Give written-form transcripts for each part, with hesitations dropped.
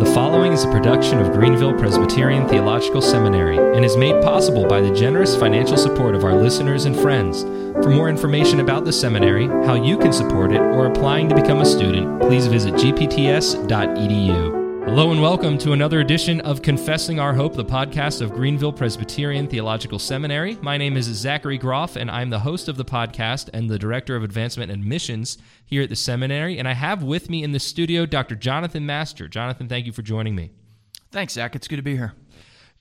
The following is a production of Greenville Presbyterian Theological Seminary and is made possible by the generous financial support of our listeners and friends. For more information about the seminary, how you can support it, or applying to become a student, please visit gpts.edu. Hello and welcome to another edition of Confessing Our Hope, the podcast of Greenville Presbyterian Theological Seminary. My name is Zachary Groff, and I'm the host of the podcast and the Director of Advancement and Missions here at the seminary. And I have with me in the studio Dr. Jonathan Master. Jonathan, thank you for joining me. Thanks, Zach. It's good to be here.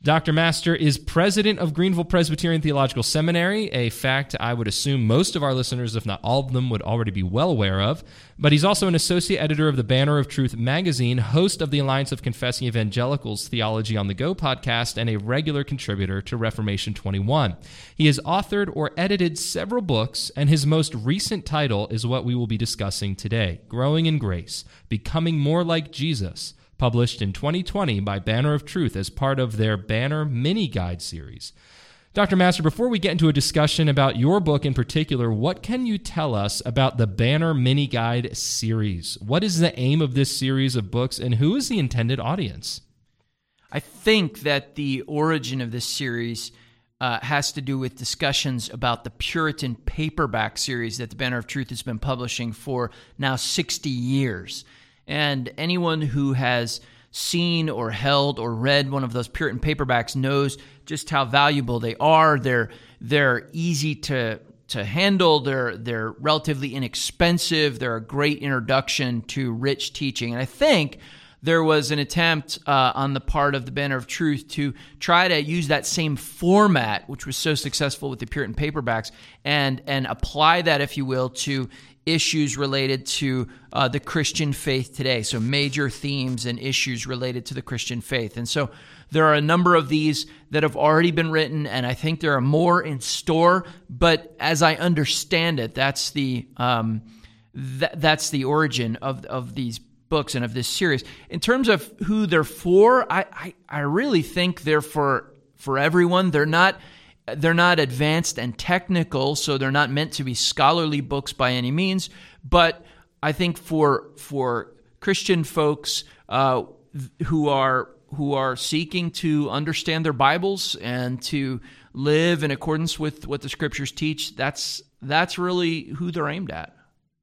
Dr. Master is president of Greenville Presbyterian Theological Seminary, a fact I would assume most of our listeners, if not all of them, would already be well aware of. But he's also an associate editor of the Banner of Truth magazine, host of the Alliance of Confessing Evangelicals Theology on the Go podcast, and a regular contributor to Reformation 21. He has authored or edited several books, and his most recent title is what we will be discussing today, Growing in Grace, Becoming More Like Jesus, published in 2020 by Banner of Truth as part of their Banner Mini-Guide series. Dr. Master, before we get into a discussion about your book in particular, what can you tell us about the Banner Mini-Guide series? What is the aim of this series of books, and who is the intended audience? I think that the origin of this series has to do with discussions about the Puritan paperback series that the Banner of Truth has been publishing for now 60 years. And anyone who has seen or held or read one of those Puritan paperbacks knows just how valuable they are. They're easy to handle. They're relatively inexpensive. They're a great introduction to rich teaching. And I think there was an attempt on the part of the Banner of Truth to try to use that same format, which was so successful with the Puritan paperbacks, and apply that, if you will, to issues related to the Christian faith today, so major themes and issues related to the Christian faith. And so there are a number of these that have already been written, and I think there are more in store, but as I understand it, that's the origin of these books and of this series. In terms of who they're for, I really think they're for everyone. They're not advanced and technical, so they're not meant to be scholarly books by any means. But I think for Christian folks who are seeking to understand their Bibles and to live in accordance with what the Scriptures teach, that's really who they're aimed at.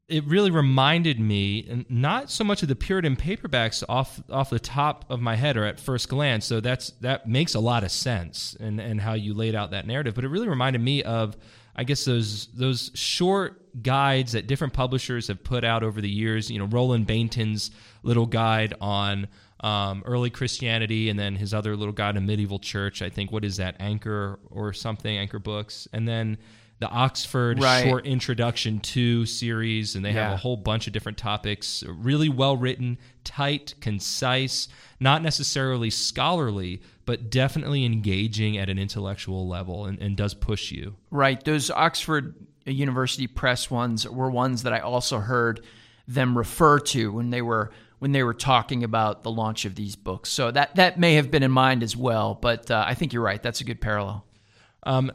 It really reminded me, not so much of the Puritan paperbacks off the top of my head or at first glance, so that makes a lot of sense and how you laid out that narrative, but it really reminded me of, I guess, those short guides that different publishers have put out over the years. You know, Roland Bainton's little guide on early Christianity, and then his other little guide on medieval church, I think, what is that, Anchor or something, Anchor Books, and then the Oxford Short Introduction to series, and they have a whole bunch of different topics, really well-written, tight, concise, not necessarily scholarly, but definitely engaging at an intellectual level and does push you. Right. Those Oxford University Press ones were ones that I also heard them refer to when they were talking about the launch of these books. So that may have been in mind as well, but I think you're right. That's a good parallel.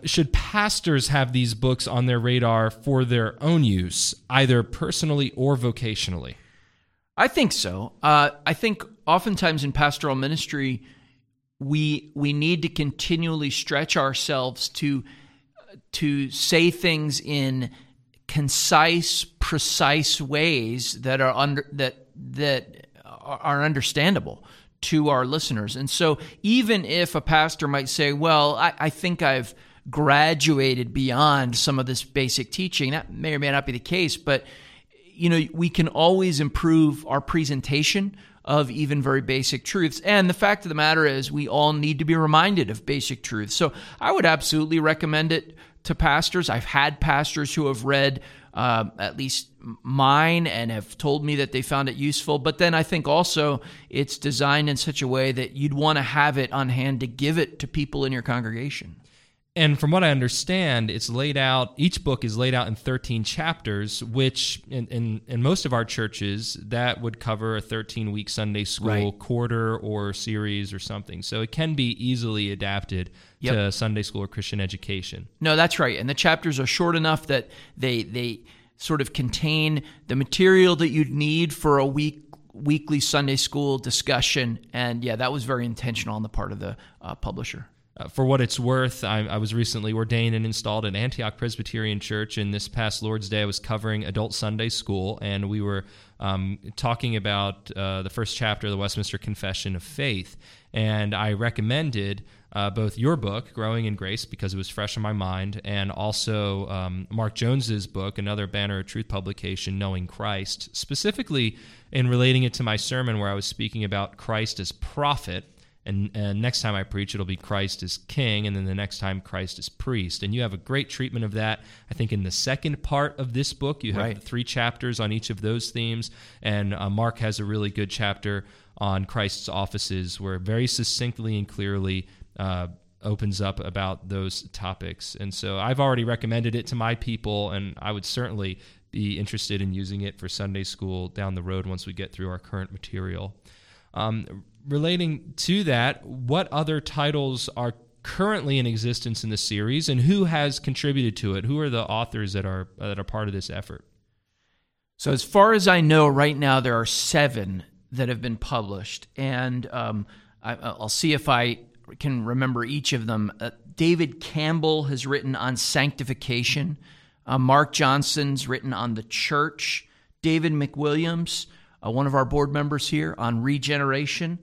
Should pastors have these books on their radar for their own use, either personally or vocationally? I think so. I think oftentimes in pastoral ministry, we need to continually stretch ourselves to say things in concise, precise ways that are understandable to our listeners. And so even if a pastor might say, well, I think I've graduated beyond some of this basic teaching, that may or may not be the case, but you know, we can always improve our presentation of even very basic truths. And the fact of the matter is we all need to be reminded of basic truths. So I would absolutely recommend it to pastors. I've had pastors who have read at least mine and have told me that they found it useful. But then I think also it's designed in such a way that you'd want to have it on hand to give it to people in your congregation. And from what I understand, it's laid out, each book is laid out in 13 chapters, which in most of our churches, that would cover a 13-week Sunday school quarter or series or something. So it can be easily adapted to Sunday school or Christian education. No, that's right. And the chapters are short enough that they sort of contain the material that you'd need for a week weekly Sunday school discussion. And yeah, that was very intentional on the part of the publisher. For what it's worth, I was recently ordained and installed at Antioch Presbyterian Church, and this past Lord's Day I was covering Adult Sunday School, and we were talking about the first chapter of the Westminster Confession of Faith, and I recommended both your book, Growing in Grace, because it was fresh in my mind, and also Mark Jones's book, another Banner of Truth publication, Knowing Christ, specifically in relating it to my sermon where I was speaking about Christ as prophet. And next time I preach, it'll be Christ is King, and then the next time Christ is Priest. And you have a great treatment of that, I think, in the second part of this book. You have three chapters on each of those themes, and Mark has a really good chapter on Christ's offices where very succinctly and clearly opens up about those topics. And so I've already recommended it to my people, and I would certainly be interested in using it for Sunday school down the road once we get through our current material. Relating to that, what other titles are currently in existence in the series, and who has contributed to it? Who are the authors that are part of this effort? So as far as I know, right now there are 7 that have been published, and I'll see if I can remember each of them. David Campbell has written on sanctification. Mark Johnson's written on the church. David McWilliams, one of our board members here, on regeneration.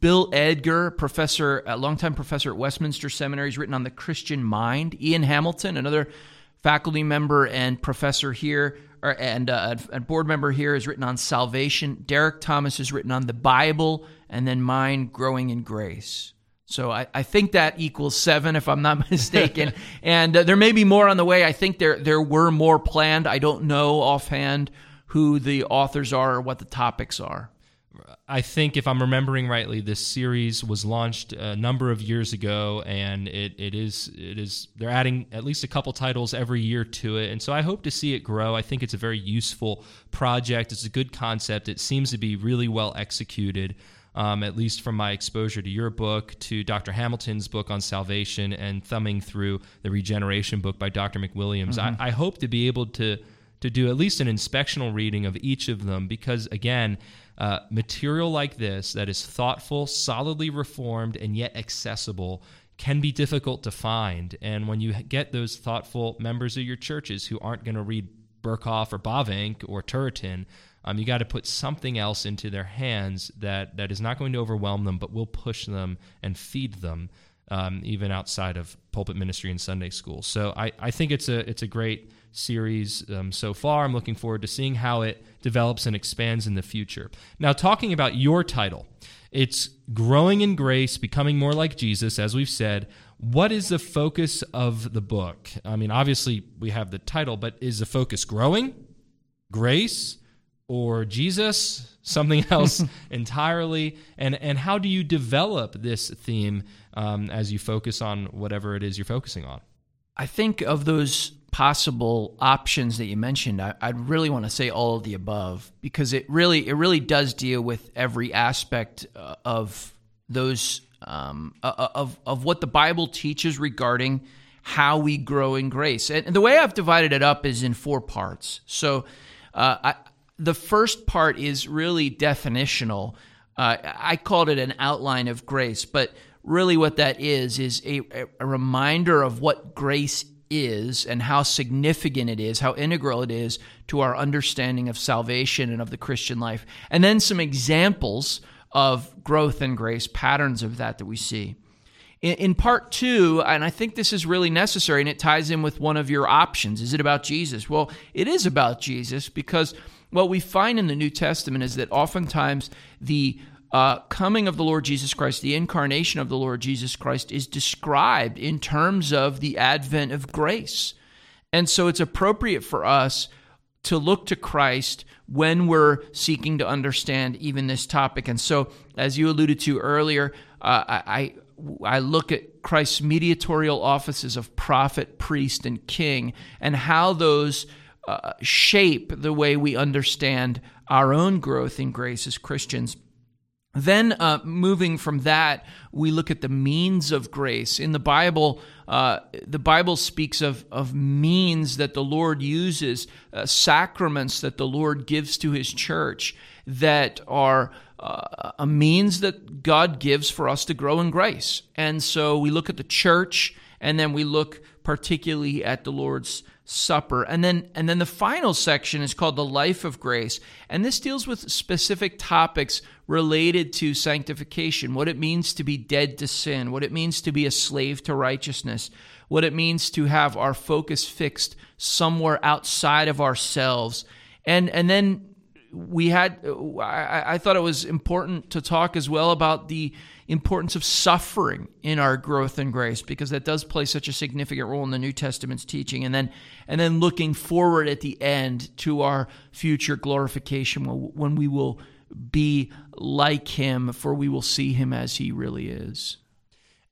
Bill Edgar, a longtime professor at Westminster Seminary, has written on the Christian mind. Ian Hamilton, another faculty member and professor here, and board member here, has written on salvation. Derek Thomas has written on the Bible, and then mine, Growing in Grace. So I think that equals 7, if I'm not mistaken. And there may be more on the way. I think there were more planned. I don't know offhand who the authors are or what the topics are. I think, if I'm remembering rightly, this series was launched a number of years ago, and it is they're adding at least a couple titles every year to it, and so I hope to see it grow. I think it's a very useful project. It's a good concept. It seems to be really well executed, at least from my exposure to your book, to Dr. Hamilton's book on salvation, and thumbing through the Regeneration book by Dr. McWilliams. Mm-hmm. I hope to be able to do at least an inspectional reading of each of them, because, again, material like this that is thoughtful, solidly reformed, and yet accessible can be difficult to find. And when you get those thoughtful members of your churches who aren't going to read Berkhoff or Bavinck or Turretin, you got to put something else into their hands that is not going to overwhelm them, but will push them and feed them, even outside of pulpit ministry and Sunday school. So I think it's a great series so far. I'm looking forward to seeing how it develops and expands in the future. Now, talking about your title, it's Growing in Grace, Becoming More Like Jesus, as we've said. What is the focus of the book? I mean, obviously, we have the title, but is the focus growing, grace, or Jesus, something else entirely? And how do you develop this theme as you focus on whatever it is you're focusing on? I think of those possible options that you mentioned, I'd really want to say all of the above, because it really does deal with every aspect of those of what the Bible teaches regarding how we grow in grace. And the way I've divided it up is in 4 parts. So the first part is really definitional. I called it an outline of grace, but really what that is a reminder of what grace is and how significant it is, how integral it is to our understanding of salvation and of the Christian life. And then some examples of growth and grace, patterns of that we see. In part 2, and I think this is really necessary, and it ties in with one of your options, is it about Jesus? Well, it is about Jesus, because what we find in the New Testament is that oftentimes the coming of the Lord Jesus Christ, the incarnation of the Lord Jesus Christ, is described in terms of the advent of grace. And so it's appropriate for us to look to Christ when we're seeking to understand even this topic. And so, as you alluded to earlier, I look at Christ's mediatorial offices of prophet, priest, and king, and how those shape the way we understand our own growth in grace as Christians. Then, moving from that, we look at the means of grace. In the Bible speaks of means that the Lord uses, sacraments that the Lord gives to His church. that are a means that God gives for us to grow in grace. And so we look at the church, and then we look particularly at the Lord's Supper. And then the final section is called the Life of Grace, and this deals with specific topics related to sanctification, what it means to be dead to sin, what it means to be a slave to righteousness, what it means to have our focus fixed somewhere outside of ourselves. And then I thought it was important to talk as well about the importance of suffering in our growth in grace, because that does play such a significant role in the New Testament's teaching. And then looking forward at the end to our future glorification, when we will be like Him, for we will see Him as He really is.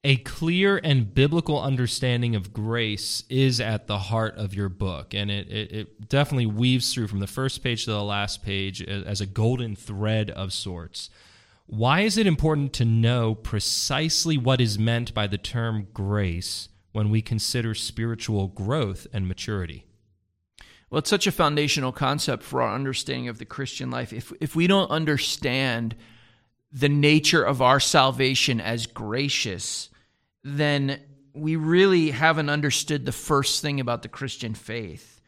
A clear and biblical understanding of grace is at the heart of your book, and it definitely weaves through from the first page to the last page as a golden thread of sorts. Why is it important to know precisely what is meant by the term grace when we consider spiritual growth and maturity? Well, it's such a foundational concept for our understanding of the Christian life. If we don't understand the nature of our salvation as gracious, then we really haven't understood the first thing about the Christian faith.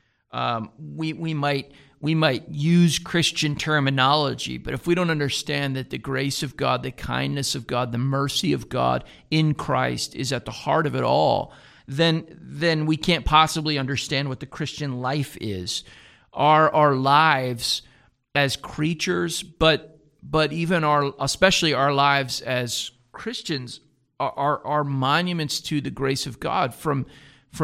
We might use Christian terminology, but if we don't understand that the grace of God, the kindness of God, the mercy of God in Christ is at the heart of it all, then we can't possibly understand what the Christian life is. Our lives as creatures, but even especially our lives as Christians, are monuments to the grace of God from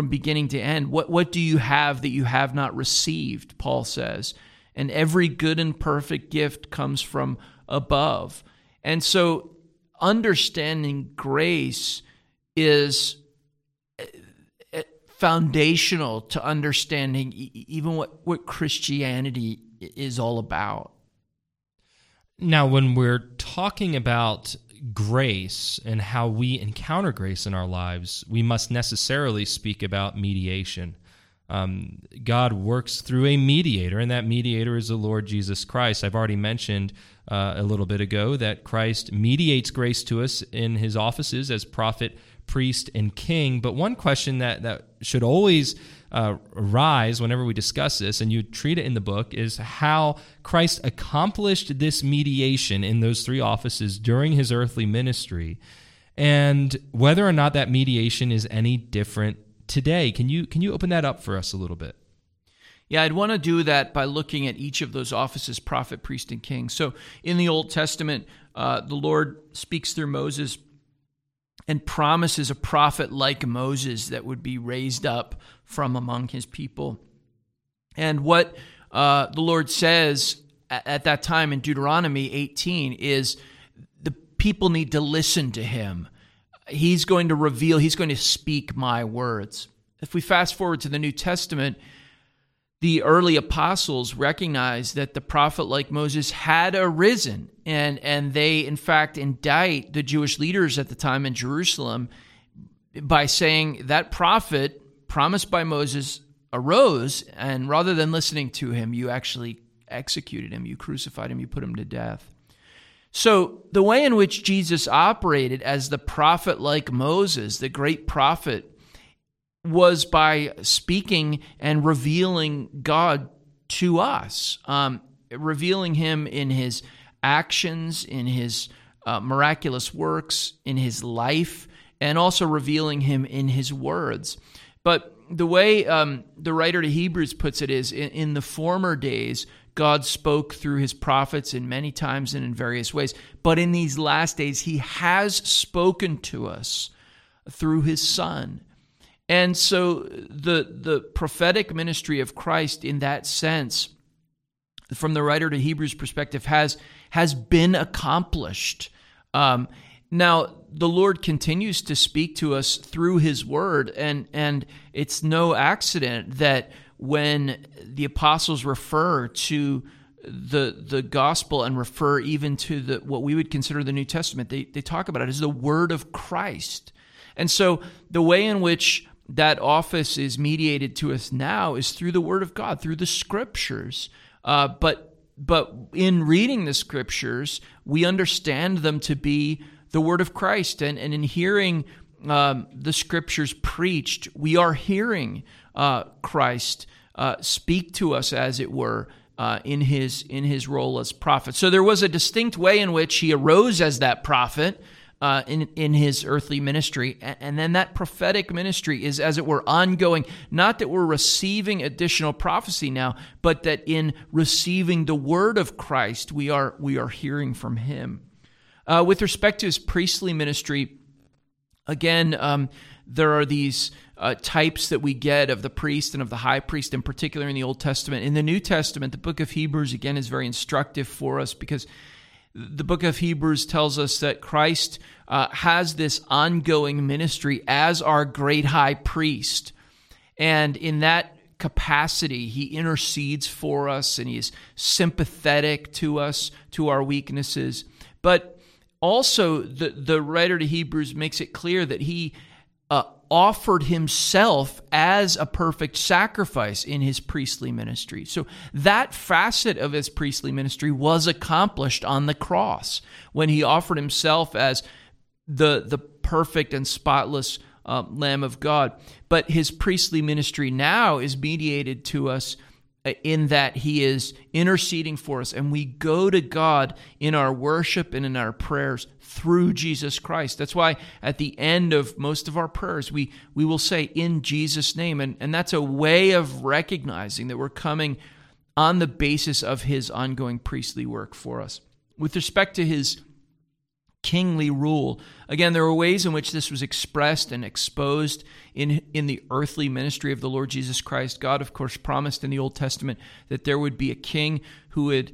beginning to end. What do you have that you have not received, Paul says? And every good and perfect gift comes from above. And so understanding grace is foundational to understanding even what Christianity is all about. Now, when we're talking about grace and how we encounter grace in our lives, we must necessarily speak about mediation. God works through a mediator, and that mediator is the Lord Jesus Christ. I've already mentioned a little bit ago that Christ mediates grace to us in his offices as prophet, priest, and king. But one question that should always arise whenever we discuss this, and you treat it in the book, is how Christ accomplished this mediation in those three offices during his earthly ministry, and whether or not that mediation is any different today. Can you open that up for us a little bit? Yeah, I'd want to do that by looking at each of those offices: prophet, priest, and king. So in the Old Testament, the Lord speaks through Moses and promises a prophet like Moses that would be raised up from among his people. And what the Lord says at that time in Deuteronomy 18 is the people need to listen to him. He's going to reveal, he's going to speak my words. If we fast forward to the New Testament, the early apostles recognized that the prophet like Moses had arisen, and they, in fact, indict the Jewish leaders at the time in Jerusalem by saying that prophet promised by Moses arose, and rather than listening to him, you actually executed him, you crucified him, you put him to death. So the way in which Jesus operated as the prophet like Moses, the great prophet, was by speaking and revealing God to us, revealing him in his actions, in his miraculous works, in his life, and also revealing him in his words. But the way the writer to Hebrews puts it is, in the former days, God spoke through his prophets in many times and in various ways. But in these last days, he has spoken to us through his Son. And so the prophetic ministry of Christ, in that sense, from the writer to Hebrews' perspective, has been accomplished. Now, the Lord continues to speak to us through his word, and it's no accident that when the apostles refer to the gospel and refer even to what we would consider the New Testament, they talk about it as the word of Christ. And so the way in which that office is mediated to us now is through the Word of God, through the Scriptures. But But in reading the Scriptures, we understand them to be the Word of Christ. And in hearing the Scriptures preached, we are hearing Christ speak to us, as it were, in his role as prophet. So there was a distinct way in which he arose as that prophet in his earthly ministry. And then that prophetic ministry is, as it were, ongoing. Not that we're receiving additional prophecy now, but that in receiving the word of Christ, we are hearing from him. With respect to his priestly ministry, again, there are these types that we get of the priest and of the high priest, in particular in the Old Testament. In the New Testament, the book of Hebrews, again, is very instructive for us, because the book of Hebrews tells us that Christ has this ongoing ministry as our great high priest. And in that capacity, he intercedes for us, and he is sympathetic to us, to our weaknesses. But also, the writer to Hebrews makes it clear that he offered himself as a perfect sacrifice in his priestly ministry. So that facet of his priestly ministry was accomplished on the cross, when he offered himself as the perfect and spotless Lamb of God. But his priestly ministry now is mediated to us in that he is interceding for us, and we go to God in our worship and in our prayers through Jesus Christ. That's why at the end of most of our prayers, we will say, "In Jesus' name," and that's a way of recognizing that we're coming on the basis of his ongoing priestly work for us. With respect to his kingly rule, again, there were ways in which this was expressed and exposed in the earthly ministry of the Lord Jesus Christ. God, of course, promised in the Old Testament that there would be a king who would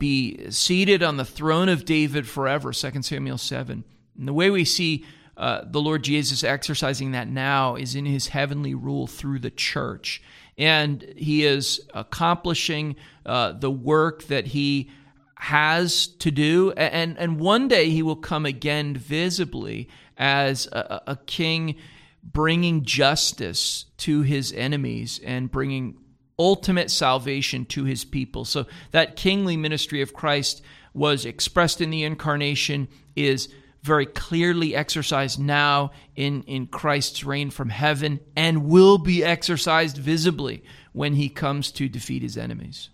be seated on the throne of David forever, 2 Samuel 7. And the way we see the Lord Jesus exercising that now is in his heavenly rule through the church. And he is accomplishing the work that he has to do, and one day he will come again visibly as a king, bringing justice to his enemies and bringing ultimate salvation to his people. So that kingly ministry of Christ was expressed in the incarnation, is very clearly exercised now in Christ's reign from heaven, and will be exercised visibly when he comes to defeat his enemies.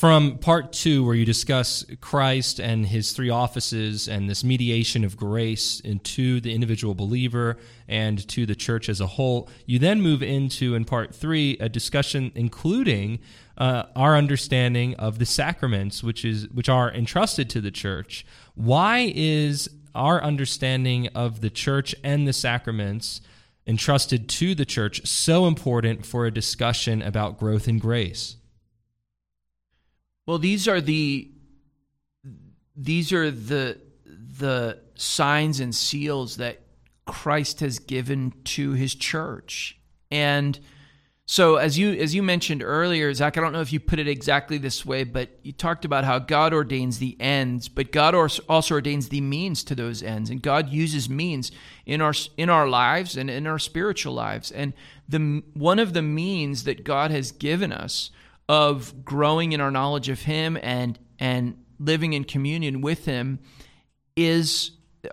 From part 2, where you discuss Christ and his three offices and this mediation of grace into the individual believer and to the church as a whole, you then move into, in part 3, a discussion including our understanding of the sacraments, which are entrusted to the church. Why is our understanding of the church and the sacraments entrusted to the church so important for a discussion about growth in grace? Well, these are the signs and seals that Christ has given to his church. And so as you mentioned earlier, Zach, I don't know if you put it exactly this way, but you talked about how God ordains the ends, but God also ordains the means to those ends. And God uses means in our lives and in our spiritual lives. And one of the means that God has given us of growing in our knowledge of him and living in communion with him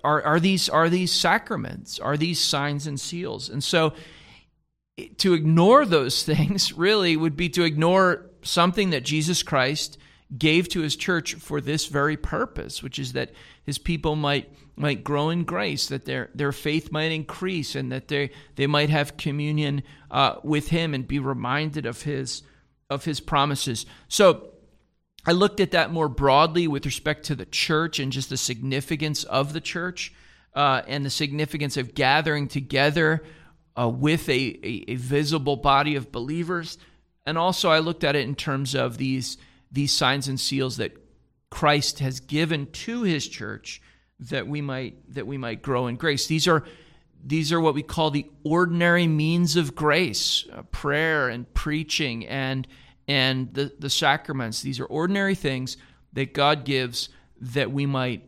are these sacraments, are these signs and seals. And so to ignore those things really would be to ignore something that Jesus Christ gave to his church for this very purpose, which is that his people might grow in grace, that their faith might increase, and that they might have communion with him and be reminded of his promises. So I looked at that more broadly with respect to the church and just the significance of the church and the significance of gathering together with a visible body of believers. And also I looked at it in terms of these signs and seals that Christ has given to his church that we might grow in grace. These are what we call the ordinary means of grace, prayer and preaching and the sacraments. These are ordinary things that God gives that we might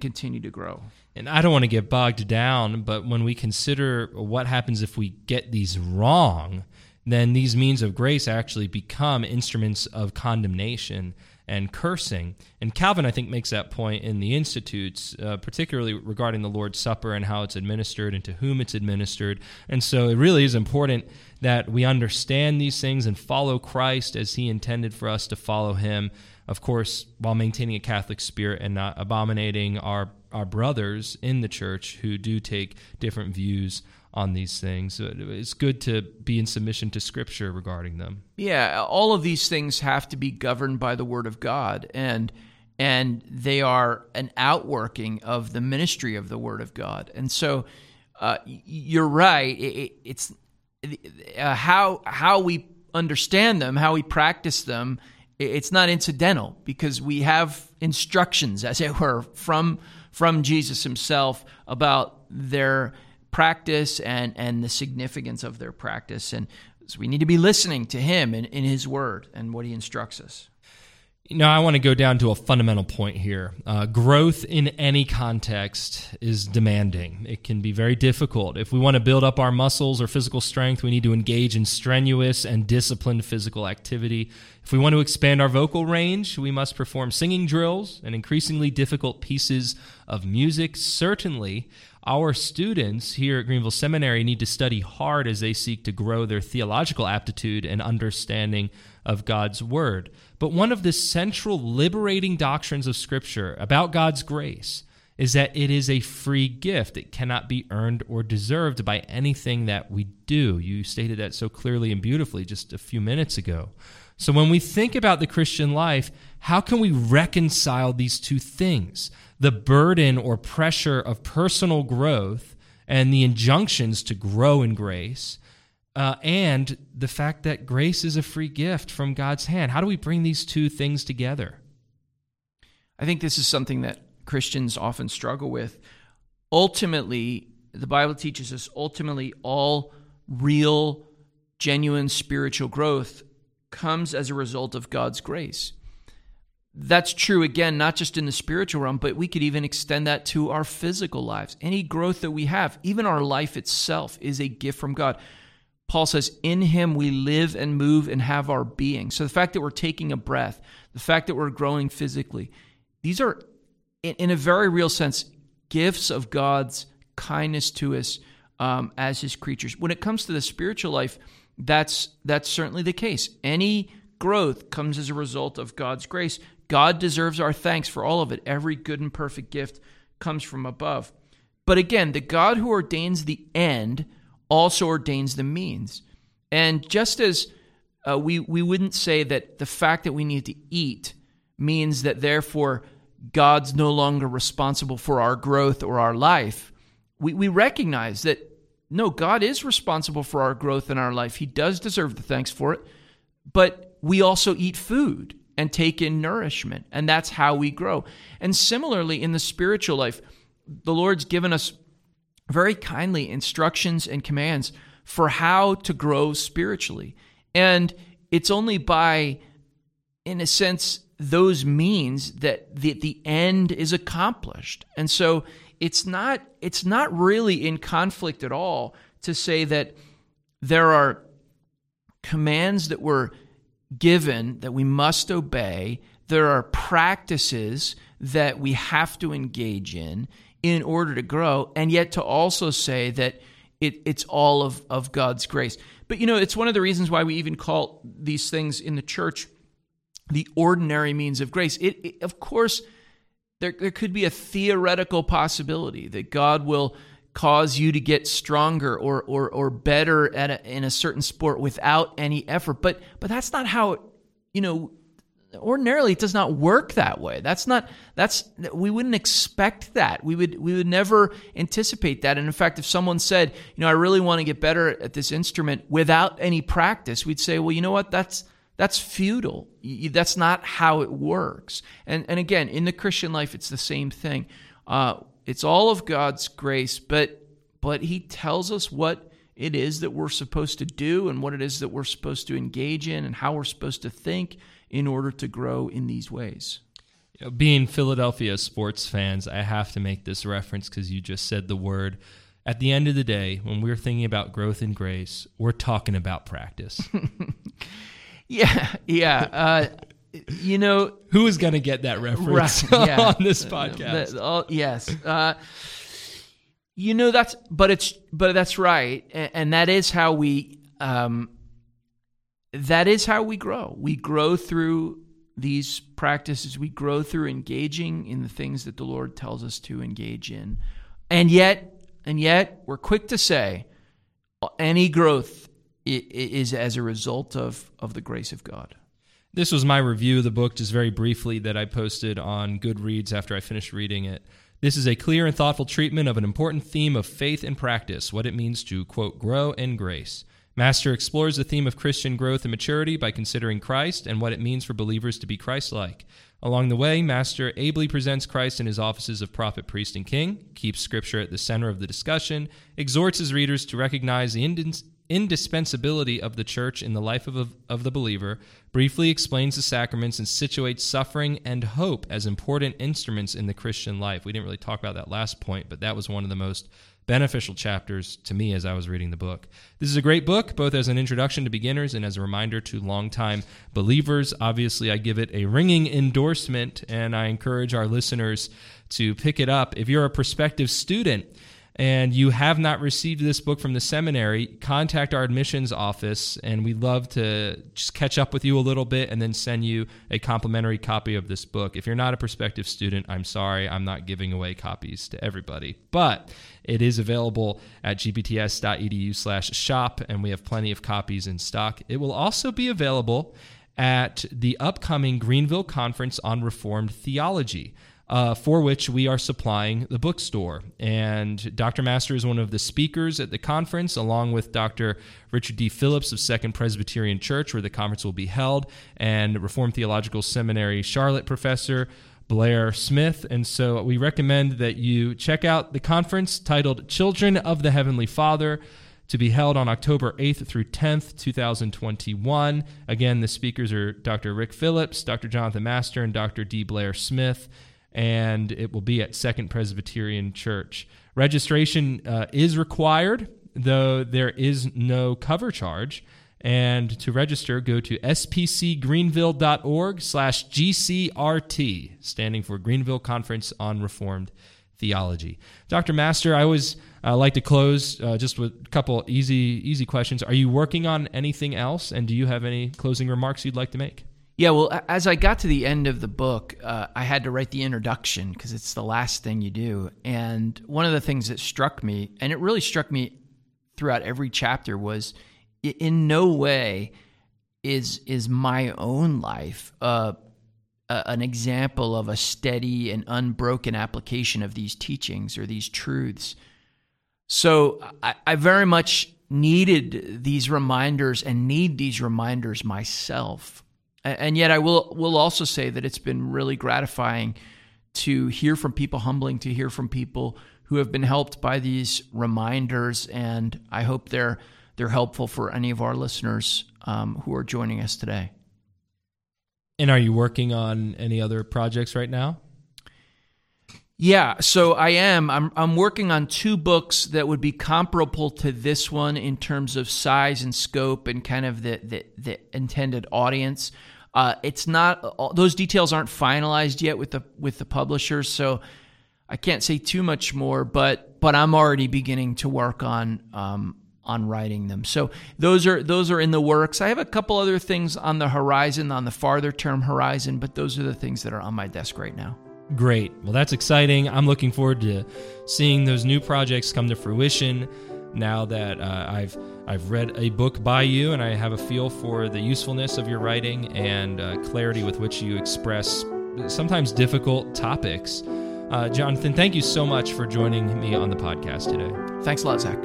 continue to grow. And I don't want to get bogged down, but when we consider what happens if we get these wrong, then these means of grace actually become instruments of condemnation and cursing. And Calvin, I think, makes that point in the Institutes, particularly regarding the Lord's Supper and how it's administered and to whom it's administered. And so it really is important that we understand these things and follow Christ as he intended for us to follow him, of course, while maintaining a Catholic spirit and not abominating our brothers in the church who do take different views on these things. It's good to be in submission to Scripture regarding them. Yeah, all of these things have to be governed by the Word of God, and they are an outworking of the ministry of the Word of God. And so, you're right. It's how we understand them, how we practice them. It's not incidental, because we have instructions, as it were, from Jesus himself about their practice and the significance of their practice. And so we need to be listening to him in his word and what he instructs us. You know, I want to go down to a fundamental point here. Growth in any context is demanding. It can be very difficult. If we want to build up our muscles or physical strength, we need to engage in strenuous and disciplined physical activity. If we want to expand our vocal range, we must perform singing drills and increasingly difficult pieces of music. Certainly, our students here at Greenville Seminary need to study hard as they seek to grow their theological aptitude and understanding of God's Word. But one of the central liberating doctrines of Scripture about God's grace is that it is a free gift. It cannot be earned or deserved by anything that we do. You stated that so clearly and beautifully just a few minutes ago. So when we think about the Christian life, how can we reconcile these two things? The burden or pressure of personal growth and the injunctions to grow in grace, and the fact that grace is a free gift from God's hand. How do we bring these two things together? I think this is something that Christians often struggle with. Ultimately, the Bible teaches us, ultimately all real, genuine spiritual growth comes as a result of God's grace. That's true, again, not just in the spiritual realm, but we could even extend that to our physical lives. Any growth that we have, even our life itself, is a gift from God. Paul says, in him we live and move and have our being. So the fact that we're taking a breath, the fact that we're growing physically, these are, in a very real sense, gifts of God's kindness to us as his creatures. When it comes to the spiritual life, that's certainly the case. Any growth comes as a result of God's grace. God deserves our thanks for all of it. Every good and perfect gift comes from above. But again, the God who ordains the end also ordains the means. And just as we wouldn't say that the fact that we need to eat means that therefore God's no longer responsible for our growth or our life, we recognize that no, God is responsible for our growth in our life. He does deserve the thanks for it, but we also eat food and take in nourishment, and that's how we grow. And similarly, in the spiritual life, the Lord's given us very kindly instructions and commands for how to grow spiritually. And it's only by, in a sense, those means that the end is accomplished. And so it's not really in conflict at all to say that there are commands that were given that we must obey, there are practices that we have to engage in order to grow, and yet to also say that it's all of God's grace. But you know, it's one of the reasons why we even call these things in the church the ordinary means of grace. It of course, There could be a theoretical possibility that God will cause you to get stronger or better in a certain sport without any effort, but that's not how, you know, ordinarily it does not work that way. That's we wouldn't expect that. We would never anticipate that. And in fact, if someone said, you know, I really want to get better at this instrument without any practice, we'd say, well, you know what, that's futile. That's not how it works. And again, in the Christian life, it's the same thing. It's all of God's grace, but he tells us what it is that we're supposed to do and what it is that we're supposed to engage in and how we're supposed to think in order to grow in these ways. You know, being Philadelphia sports fans, I have to make this reference because you just said the word. At the end of the day, when we're thinking about growth in grace, we're talking about practice. You know, who is going to get that reference on this podcast? You know, that's right, and that is how we grow. We grow through these practices. We grow through engaging in the things that the Lord tells us to engage in, and yet we're quick to say any growth is as a result of the grace of God. This was my review of the book, just very briefly, that I posted on Goodreads after I finished reading it. This is a clear and thoughtful treatment of an important theme of faith and practice, what it means to, quote, grow in grace. Master explores the theme of Christian growth and maturity by considering Christ and what it means for believers to be Christ-like. Along the way, Master ably presents Christ in his offices of prophet, priest, and king, keeps Scripture at the center of the discussion, exhorts his readers to recognize the indispensability of the church in the life of the believer, briefly explains the sacraments, and situates suffering and hope as important instruments in the Christian life. We didn't really talk about that last point, but that was one of the most beneficial chapters to me as I was reading the book. This is a great book, both as an introduction to beginners and as a reminder to longtime believers. Obviously, I give it a ringing endorsement, and I encourage our listeners to pick it up. If you're a prospective student and you have not received this book from the seminary, contact our admissions office, and we'd love to just catch up with you a little bit and then send you a complimentary copy of this book. If you're not a prospective student, I'm sorry, I'm not giving away copies to everybody, but it is available at gpts.edu/shop, and we have plenty of copies in stock. It will also be available at the upcoming Greenville Conference on Reformed Theology, for which we are supplying the bookstore. And Dr. Master is one of the speakers at the conference, along with Dr. Richard D. Phillips of Second Presbyterian Church, where the conference will be held, and Reformed Theological Seminary Charlotte professor Blair Smith. And so we recommend that you check out the conference, titled Children of the Heavenly Father, to be held on October 8th through 10th, 2021. Again, the speakers are Dr. Rick Phillips, Dr. Jonathan Master, and Dr. D. Blair Smith, and it will be at Second Presbyterian Church. Registration is required, though there is no cover charge. And to register, go to spcgreenville.org/GCRT, standing for Greenville Conference on Reformed Theology. Dr. Master, I always like to close just with a couple easy questions. Are you working on anything else, and do you have any closing remarks you'd like to make? Yeah, well, as I got to the end of the book, I had to write the introduction because it's the last thing you do. And one of the things that struck me, and it really struck me throughout every chapter, was in no way is my own life an example of a steady and unbroken application of these teachings or these truths. So I very much needed these reminders and need these reminders myself. And yet I will also say that it's been really gratifying to hear from people, humbling to hear from people who have been helped by these reminders, and I hope they're helpful for any of our listeners who are joining us today. And are you working on any other projects right now? Yeah, so I am. I'm working on two books that would be comparable to this one in terms of size and scope and kind of the intended audience. It's not, those details aren't finalized yet with the publishers, so I can't say too much more. But I'm already beginning to work on writing them. So those are in the works. I have a couple other things on the horizon, on the farther term horizon, but those are the things that are on my desk right now. Great. Well, that's exciting. I'm looking forward to seeing those new projects come to fruition now that I've read a book by you, and I have a feel for the usefulness of your writing and clarity with which you express sometimes difficult topics. Jonathan, thank you so much for joining me on the podcast today. Thanks a lot, Zach.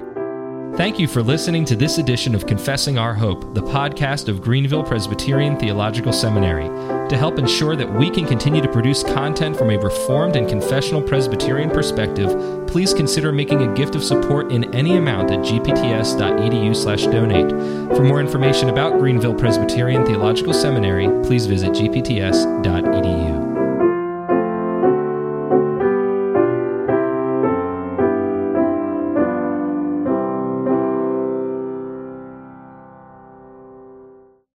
Thank you for listening to this edition of Confessing Our Hope, the podcast of Greenville Presbyterian Theological Seminary. To help ensure that we can continue to produce content from a Reformed and confessional Presbyterian perspective, please consider making a gift of support in any amount at gpts.edu/donate. For more information about Greenville Presbyterian Theological Seminary, please visit gpts.edu.